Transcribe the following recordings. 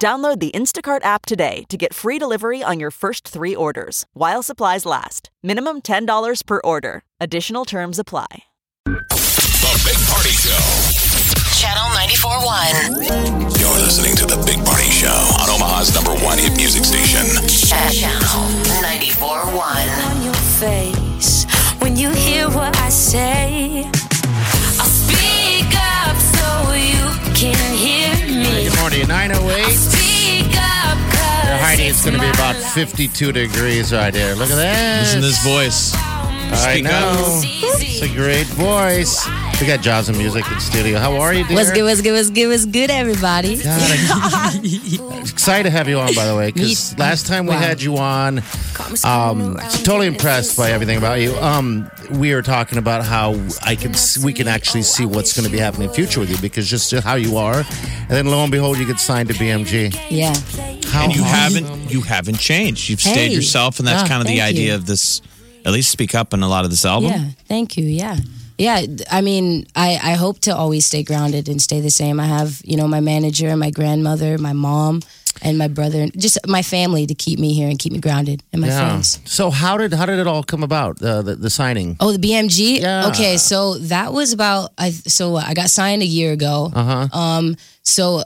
Download the Instacart app today to get free delivery on your first 3 orders, while supplies last. Minimum $10 per order. Additional terms apply. The Big Party Show. Channel 94.1. You're listening to The Big Party Show on Omaha's #1 hit music station. Channel 94.1. On your face when you hear what I say. I'll speak up so you can hear me. Good morning, 9:08. Speak up, Heidi, it's going to be about 52 degrees right here. Look at that. Listen to this voice. I know. It's a great voice. We got Jaws and Music in the studio. How are you, dear? What's good, everybody? God, excited to have you on, by the way, because last time we had you on, totally impressed by everything about you. We were talking about how we can actually see what's going to be happening in the future with you, because just how you are, and then lo and behold, you get signed to BMG. Yeah. You haven't changed. You've stayed yourself, and that's kind of the idea of this. At least speak up in a lot of this album. Yeah. Thank you. Yeah. Yeah, I mean, I hope to always stay grounded and stay the same. I have, my manager, my grandmother, my mom, and my brother, and just my family to keep me here and keep me grounded, and my friends. So how did it all come about, the signing? Oh, the BMG? Yeah. Okay, so that was about, I got signed a year ago. Uh-huh.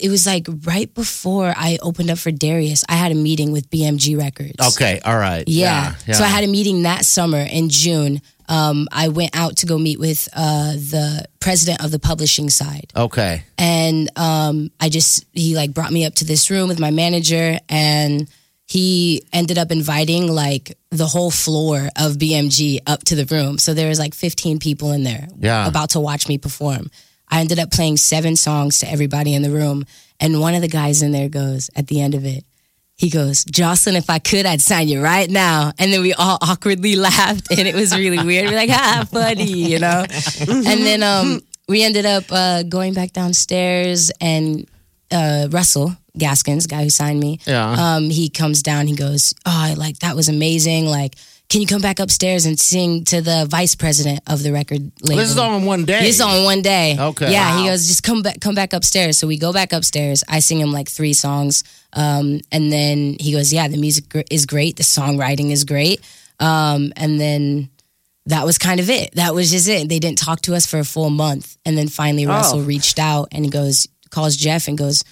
It was like right before I opened up for Darius, I had a meeting with BMG Records. Okay, all right. Yeah. So I had a meeting that summer in June. I went out to go meet with the president of the publishing side. Okay. And he brought me up to this room with my manager, and he ended up inviting the whole floor of BMG up to the room. So there was 15 people in there about to watch me perform. I ended up playing 7 songs to everybody in the room. And one of the guys in there goes, at the end of it, he goes, "Jocelyn, if I could, I'd sign you right now." And then we all awkwardly laughed, and it was really weird. We're like, funny, And then we ended up going back downstairs, and Russell Gaskins, guy who signed me, he comes down, he goes, "Oh, that was amazing. Can you come back upstairs and sing to the vice president of the record label?" This is all in one day. Okay. Yeah, wow. He goes, "Just come back upstairs." So we go back upstairs. I sing him 3 songs. And then he goes, "Yeah, the music is great. The songwriting is great." And then that was kind of it. That was just it. They didn't talk to us for a full month. And then finally Russell reached out and calls Jeff and goes,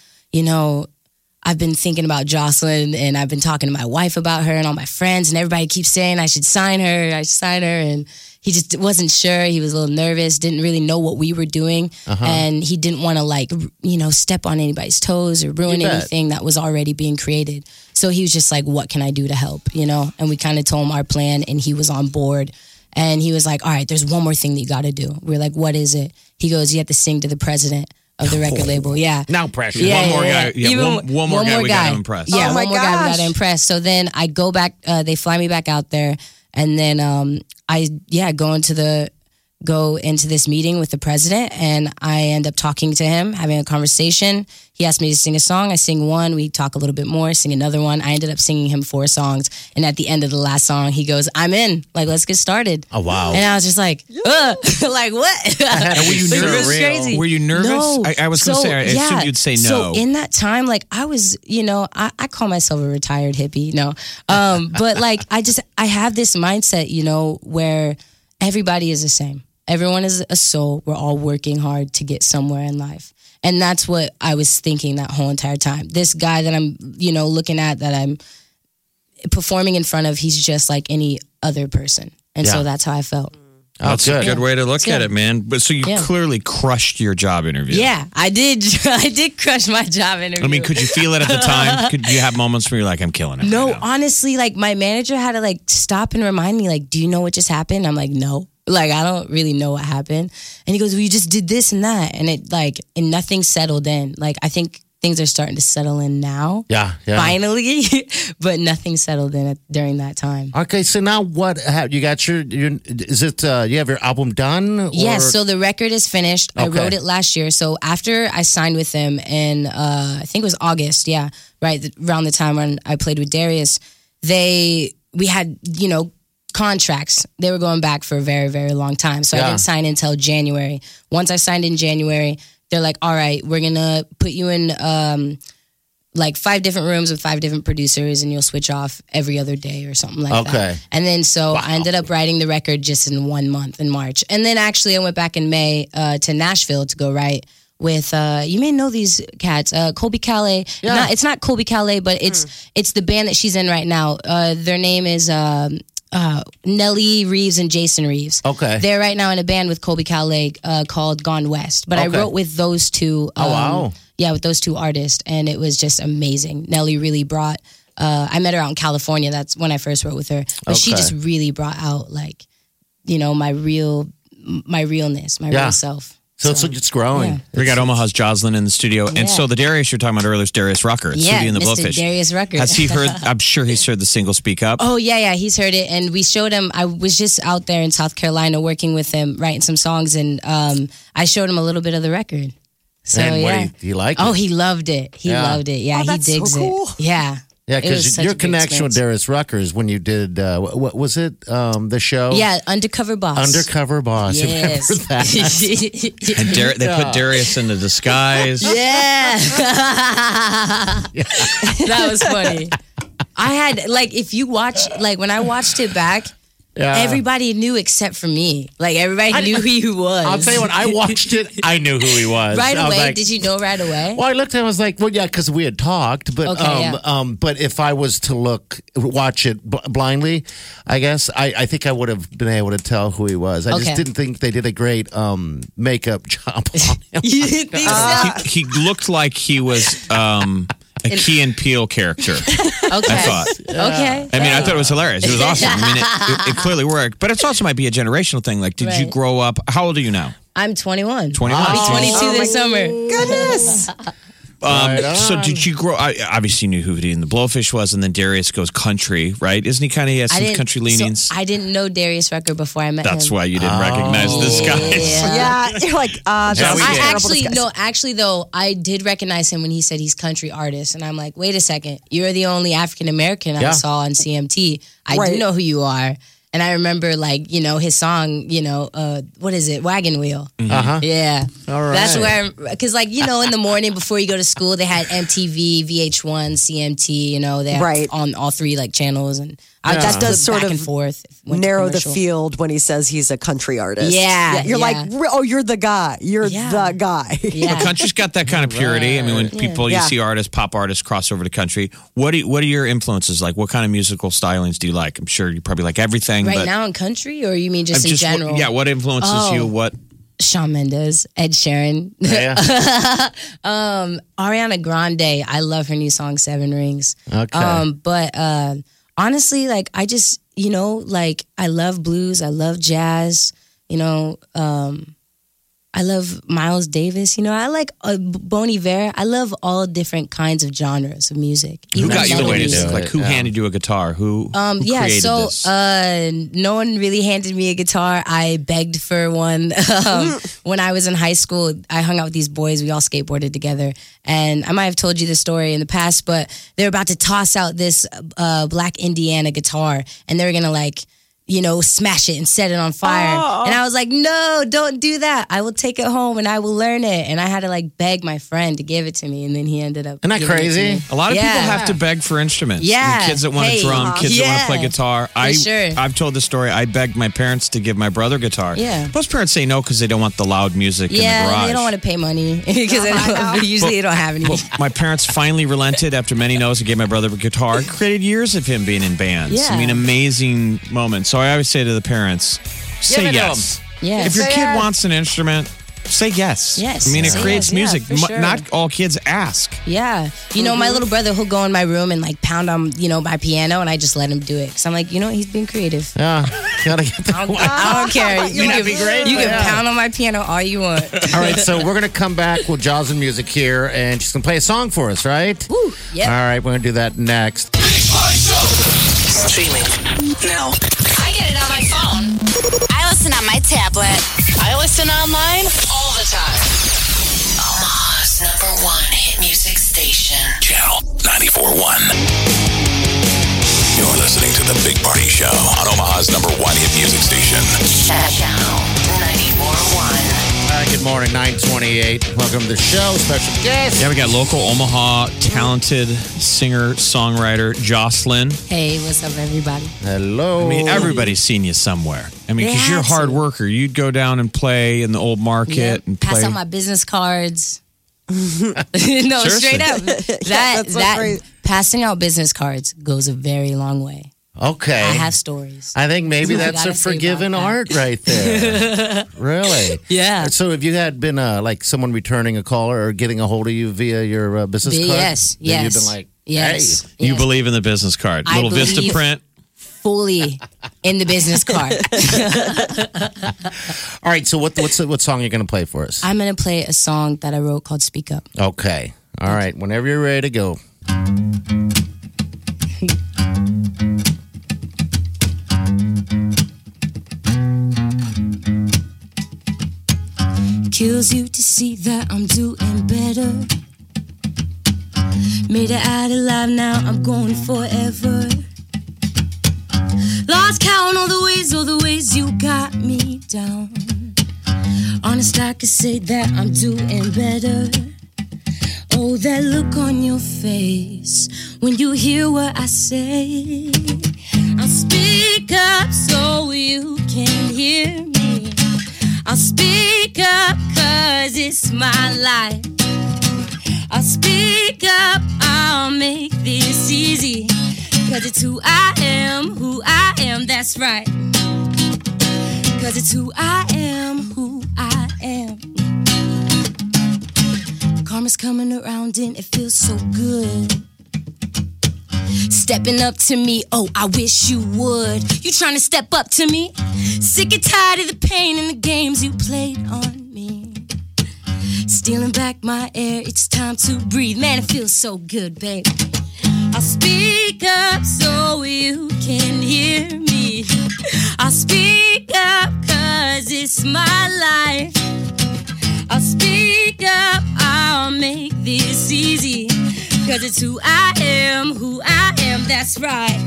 "I've been thinking about Jocelyn, and I've been talking to my wife about her and all my friends, and everybody keeps saying I should sign her. And he just wasn't sure. He was a little nervous, didn't really know what we were doing. Uh-huh. And he didn't want to step on anybody's toes or ruin anything that was already being created. So he was just like, what can I do to help? And we kind of told him our plan, and he was on board. And he was like, all right, there's one more thing that you got to do. We're like, what is it? He goes, you have to sing to the president of the record label, Now pressure. Yeah, one more guy. Yeah, one more guy we got to impress. Yeah, guy we got to impress. So then I go back. They fly me back out there, and then I go into this meeting with the president, and I end up talking to him, having a conversation. He asked me to sing a song. I sing one. We talk a little bit more. Sing another one. I ended up singing him 4 songs, and at the end of the last song, he goes, "I'm in. Let's get started." Oh wow! And I was just like, "Ugh, what?" Were you nervous? Crazy. Were you nervous? No. I was going to say, I assumed you'd say no. So in that time, I was, I call myself a retired hippie. No, but I have this mindset, where everybody is the same. Everyone is a soul. We're all working hard to get somewhere in life. And that's what I was thinking that whole entire time. This guy that I'm, looking at, that I'm performing in front of, he's just like any other person. And so that's how I felt. Oh, that's a good way to look at it, man. But so you clearly crushed your job interview. Yeah, I did. I did crush my job interview. I mean, could you feel it at the time? Could you have moments where you're like, I'm killing it? No, right now? Honestly, my manager had to stop and remind me, do you know what just happened? I'm like, no. I don't really know what happened. And he goes, well, you just did this and that. And it, and nothing settled in. I think things are starting to settle in now. Yeah. Finally, but nothing settled in during that time. Okay, so now what? You got your is it? You have your album done? Or? Yeah, so the record is finished. Okay. I wrote it last year. So after I signed with them in, I think it was August. Yeah, right around the time when I played with Darius, we had contracts. They were going back for a very, very long time. So I didn't sign until January. Once I signed in January. They're like, all right, we're going to put you in like 5 different rooms with 5 different producers and you'll switch off every other day or something like that. Okay. And then I ended up writing the record just in 1 month in March. And then actually I went back in May to Nashville to go write with, you may know these cats, Colbie Caillat. Yeah. It's not Colbie Caillat, but it's the band that she's in right now. Their name is... Nellie Reeves and Jason Reeves. Okay. They're right now in a band with Colbie Caillat called Gone West. But I wrote with those two. Yeah, with those two artists. And it was just amazing. Nellie really brought... I met her out in California. That's when I first wrote with her. But she just really brought out, my realness, my real self. So it's growing. Yeah. We got Omaha's Jocelyn in the studio. Yeah. And so the Darius you're talking about earlier is Darius Rucker. It's Hootie and the Blowfish. Darius Rucker. Has he heard? I'm sure he's heard the single Speak Up. Oh, yeah. He's heard it. And we showed him. I was just out there in South Carolina working with him, writing some songs. And I showed him a little bit of the record. So, and he liked it? Oh, he loved it. He loved it. Yeah, he digs it. Yeah. Yeah, because your connection with Darius Rucker is when you did, what was it? The show? Yeah, Undercover Boss. Yes. Remember that? And they put Darius in the disguise. Yeah. That was funny. I had, if you watch, when I watched it back, everybody knew except for me. Everybody knew who he was. I'll tell you what, I watched it, I knew who he was. Right away? Did you know right away? Well, I looked at him, I was like, well, yeah, because we had talked, but but if I was to watch it blindly, I guess, I think I would have been able to tell who he was. I just didn't think they did a great makeup job on him. You didn't think so? He looked like he was... A Key and Peele character. I thought. Yeah. Okay. I mean, I thought it was hilarious. It was awesome. I mean, it clearly worked. But it also might be a generational thing. Did you grow up? How old are you now? I'm 21. 21. I'll be 22 this summer. Goodness. Right so did you grow? I obviously knew who Hootie and the Blowfish was, and then Darius goes country, right? Isn't he kind of some country leanings? So I didn't know Darius Rucker before I met him. That's why you didn't recognize this guy. Yeah, you're like, Actually, I did recognize him when he said he's country artist, and I'm like, wait a second, you're the only African American I saw on CMT. I do know who you are. And I remember, his song, what is it? Wagon Wheel. Uh-huh. Yeah. All right. That's where, because, in the morning before you go to school, they had MTV, VH1, CMT, they had on all 3, channels. And that does sort of narrow the field when he says he's a country artist. Yeah. You're you're the guy. You're the guy. Yeah. Well, country's got that kind of purity. Right. I mean, when people, you see artists, pop artists cross over to country, what are your influences like? What kind of musical stylings do you like? I'm sure you probably like everything. Right now in country, or you mean just in general? What influences you? What? Shawn Mendes, Ed Sheeran, Ariana Grande. I love her new song, 7 Rings. Okay. But honestly, I just, I love blues. I love jazz. I love Miles Davis. I like Bon Iver. I love all different kinds of genres of music. Who got you the way to do it? Who handed you a guitar? Who created this? No one really handed me a guitar. I begged for one. When I was in high school, I hung out with these boys. We all skateboarded together. And I might have told you the story in the past, but they were about to toss out this black Indiana guitar. And they were going to, smash it and set it on fire. Oh. And I was like, no, don't do that. I will take it home and I will learn it. And I had to beg my friend to give it to me. And then he ended up. Isn't that crazy? A lot of people have to beg for instruments. Yeah. And kids that want to drum, kids that want to play guitar. I've told the story. I begged my parents to give my brother guitar. Yeah. Most parents say no because they don't want the loud music in the garage. Yeah, they don't want to pay money because they don't have any. Well, my parents finally relented after many no's and gave my brother a guitar. It created years of him being in bands. Yeah. I mean, amazing moments. So I always say to the parents, say yes. Yes. If your kid wants an instrument, say yes. Yes. I mean, it creates music. Sure. Not all kids ask. Yeah. My little brother, he'll go in my room and pound on, my piano, and I just let him do it. Because I'm like, he's being creative. Yeah. gotta get that one. I don't care. You can be great. You can pound on my piano all you want. All right, so we're gonna come back with Jaws and music here, and she's gonna play a song for us, right? Woo! Yeah. All right, we're gonna do that next. Streaming now. I get it on my phone. I listen on my tablet. I listen online all the time. Omaha's number one hit music station. Channel 94.1. You're listening to The Big Party Show on Omaha's number one hit music station. Channel 94.1. Good morning, 9:28. Welcome to the show. Special guest. Yeah, we got local Omaha talented singer-songwriter Jocelyn. Hey, what's up, everybody? Hello. I mean, everybody's seen you somewhere. I mean, because you're a hard worker. You'd go down and play in the old market and play. Pass out my business cards. Straight up. Passing out business cards goes a very long way. Okay. I have stories. I think maybe that's a forgiven art right there. Really? Yeah. So if you had been like someone returning a caller or getting a hold of you via your business card? Yes. You've been like, hey. You believe in the business card. Little Vistaprint. Fully in the business card. All right. So what song are you going to play for us? I'm going to play a song that I wrote called Speak Up. Okay. All right. Whenever you're ready to go. Kills you to see that I'm doing better. Made it out alive, now I'm going forever. Lost count all the ways you got me down. Honest, I could say that I'm doing better. Oh, that look on your face when you hear what I say. I'll speak up so you can hear me. I'll speak up 'cause it's my life. I'll speak up, I'll make this easy. 'Cause it's who I am, that's right. 'Cause it's who I am. Karma's coming around and it feels so good. Stepping up to me, oh, I wish you would. You trying to step up to me? Sick and tired of the pain and the games you played on me. Stealing back my air, it's time to breathe. Man, it feels so good, babe. I'll speak up so you can hear me. I'll speak up 'cause it's my life. I'll speak up, I'll make this easy. 'Cause it's who I am, that's right.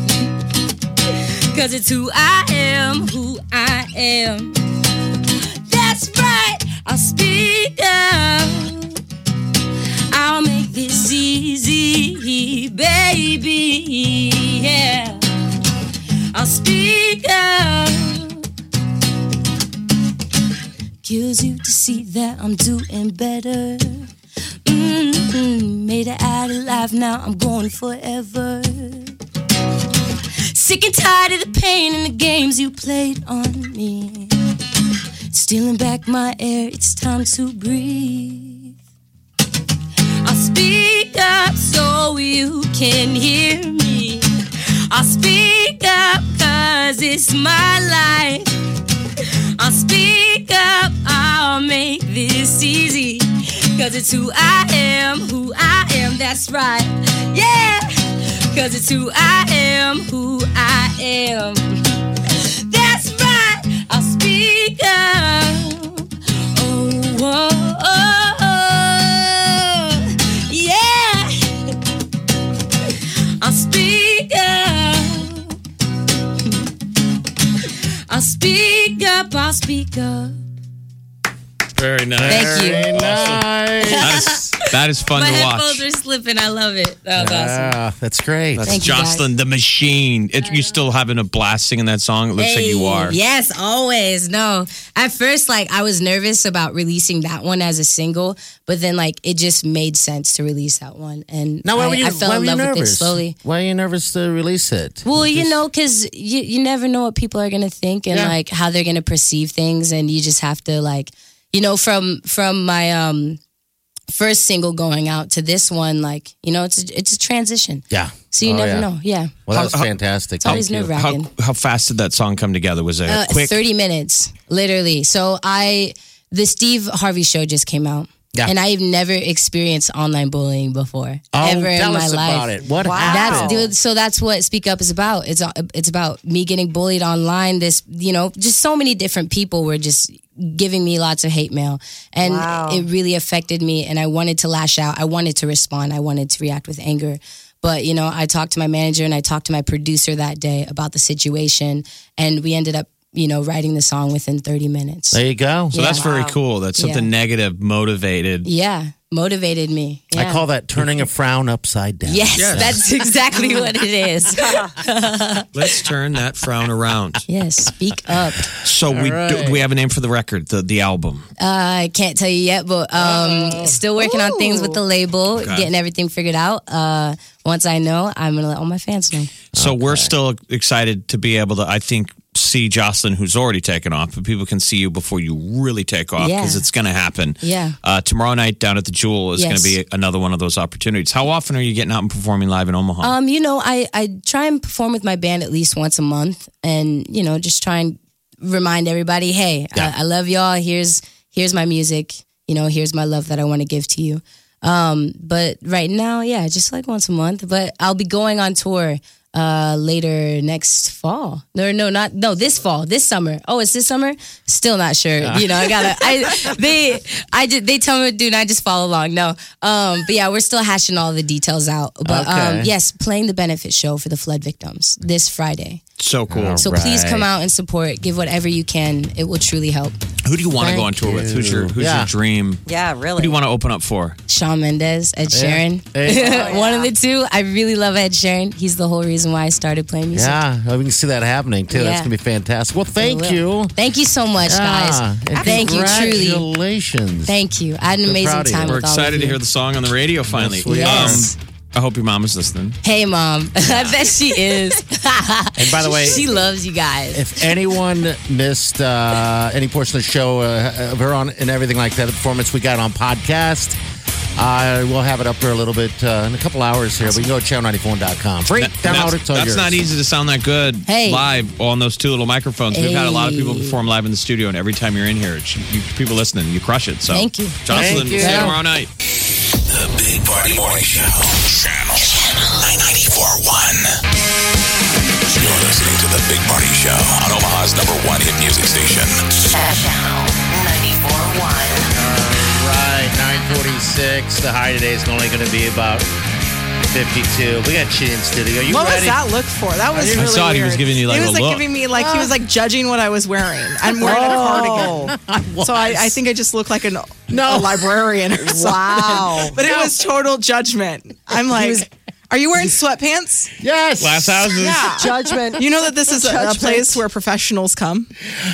'Cause it's who I am, that's right. I'll speak up, I'll make this easy, baby, yeah. I'll speak up. Kills you to see that I'm doing better. Made it out alive, now I'm going forever. Sick and tired of the pain and the games you played on me. Stealing back my air, it's time to breathe. I'll speak up so you can hear me. I'll speak up 'cause it's my life. I'll speak up, I'll make this easy. 'Cause it's who I am, that's right. Yeah! 'Cause it's who I am, that's right. I'll speak up. Oh, oh, oh, oh. Yeah! I'll speak up. I'll speak up, I'll speak up. Very nice. Thank you. Very nice. That is fun to watch. My headphones are slipping. I love it. That was awesome. That's great. That's Jocelyn, the machine. You're still having a blast singing that song? It looks like you are. Yes, always. No. At first, I was nervous about releasing that one as a single, but then, it just made sense to release that one. And now, I fell in love with it slowly. Why are you nervous to release it? Well, because you never know what people are going to think and, how they're going to perceive things, and you just have to, from my first single going out to this one, like, you know, it's a transition. Yeah. So you never know. Yeah. Well, that's fantastic. It's always nerve-wracking. How fast did that song come together? Was it quick? 30 minutes, literally. So the Steve Harvey show just came out. Yeah. And I've never experienced online bullying before, ever in my life. Tell us about it. What happened? That's what Speak Up is about. It's about me getting bullied online. This, you know, just so many different people were just giving me lots of hate mail. And it really affected me. And I wanted to lash out. I wanted to respond. I wanted to react with anger. But, you know, I talked to my manager and I talked to my producer that day about the situation. And we ended up, you know, writing the song within 30 minutes. There you go. So that's very cool. That's something negative motivated. Yeah. Motivated me. Yeah. I call that turning a frown upside down. Yes. That's exactly what it is. Let's turn that frown around. Yes. Speak up. So do we have a name for the record, the album? I can't tell you yet, but still working on things with the label, getting everything figured out. Once I know, I'm going to let all my fans know. So we're still excited to be able to, I think, see Jocelyn, who's already taken off, but people can see you before you really take off because it's going to happen. Yeah. Tomorrow night down at the Jewel is going to be another one of those opportunities. How often are you getting out and performing live in Omaha? You know, I try and perform with my band at least once a month, and you know, just try and remind everybody, hey, I love y'all. Here's my music. You know, here's my love that I want to give to you. But right now, just like once a month. But I'll be going on tour. Later next fall. No, this fall, this summer. Oh, it's this summer? Still not sure. Yeah. You know, they tell me, dude, I just follow along. No. But yeah, we're still hashing all the details out. But yes, playing the benefit show for the flood victims this Friday. So cool. All right. Please come out and support. Give whatever you can. It will truly help. Who do you want to go on tour with? Who's your dream? Yeah, really. Who do you want to open up for? Shawn Mendes, Ed Sheeran. Yeah. One of the two. I really love Ed Sheeran. He's the whole reason why I started playing music. Yeah, we can see that happening too. Yeah. That's going to be fantastic. Well, thank you. Thank you so much, guys. Thank you, truly. Congratulations. Thank you. I had an amazing time with all of you. We're excited to hear the song on the radio finally. Yes. I hope your mom is listening. Hey, Mom. I bet she is. And by the way, she loves you guys. If anyone missed any portion of the show of her on and everything like that, the performance we got on podcast, we'll have it up there a little bit in a couple hours here. But you can go to channel94.com. Free download it. That's not easy to sound that good live on those two little microphones. We've had a lot of people perform live in the studio, and every time you're in here, people listening, you crush it. So thank you, Jocelyn. See you tomorrow night. The Big Party Morning Show. Channel 94.1. You're listening to The Big Party Show on Omaha's #1 hit music station. Channel 94.1. All right, 9:46. The high today is only going to be about 52. We got Chi in studio. You what ready? Was that look for? That was really weird. I saw he was giving you like a look. He was giving me like, he was like judging what I was wearing. I'm wearing a cardigan. So I think I just look like a librarian or something. Wow. But it was total judgment. I'm like, are you wearing sweatpants? Yes. Glass houses. Yeah. Judgment. You know that this is a place where professionals come?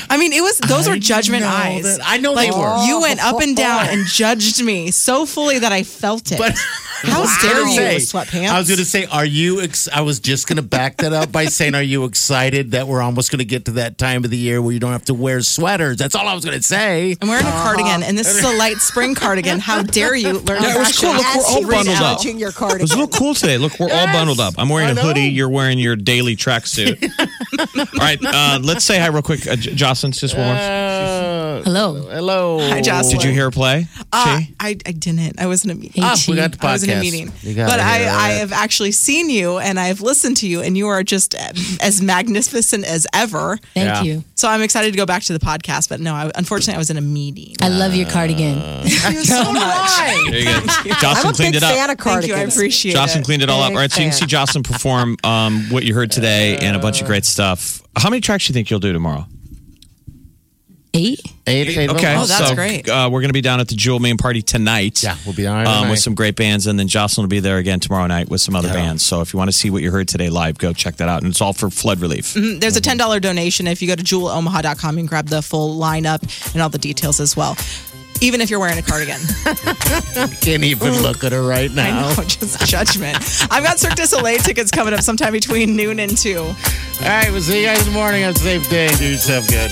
I mean, those were judgment eyes. I know they were. You went up and down and judged me so fully that I felt it. But how dare you with sweatpants? I was going to say, I was just going to back that up by saying, are you excited that we're almost going to get to that time of the year where you don't have to wear sweaters? That's all I was going to say. I'm wearing a cardigan, and this is a light spring cardigan. How dare you learn that? It was cool. Look, we're all bundled up. It was a little cool today. Look, we're all bundled up. I'm wearing a hoodie. You're wearing your daily tracksuit. All right. Let's say hi real quick. Jocelyn, just one more. Hello. Hi, Jocelyn. Did you hear her play? I didn't. I wasn't a meeting. We got the podcast. I was in a meeting. But I have actually seen you, and I've listened to you, and you are just as magnificent as ever. Thank you. So I'm excited to go back to the podcast, but no, unfortunately, I was in a meeting. I love your cardigan. Thank you so much. There you go. Jocelyn cleaned it up. I'm a big fan of cardigans. Thank you. I appreciate it. Jocelyn cleaned it all up. All right, so you can see Jocelyn perform what you heard today and a bunch of great stuff. How many tracks do you think you'll do tomorrow? 8? Eight. Okay. Oh, that's great. We're going to be down at the Jewel main party tonight. Yeah, we'll be on with some great bands, and then Jocelyn will be there again tomorrow night with some other bands. So if you want to see what you heard today live, go check that out. And it's all for flood relief. Mm-hmm. There's a $10 donation. If you go to JewelOmaha.com, you can grab the full lineup and all the details as well. Even if you're wearing a cardigan. Can't even look at her right now. I know, just judgment. I've got Cirque du Soleil tickets coming up sometime between noon and 2. All right, we'll see you guys in the morning. Have a safe day. Do yourself good.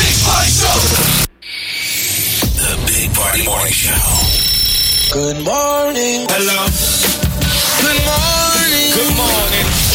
Big party show. The Big Party Morning Show. Good morning. Hello. Good morning. Good morning.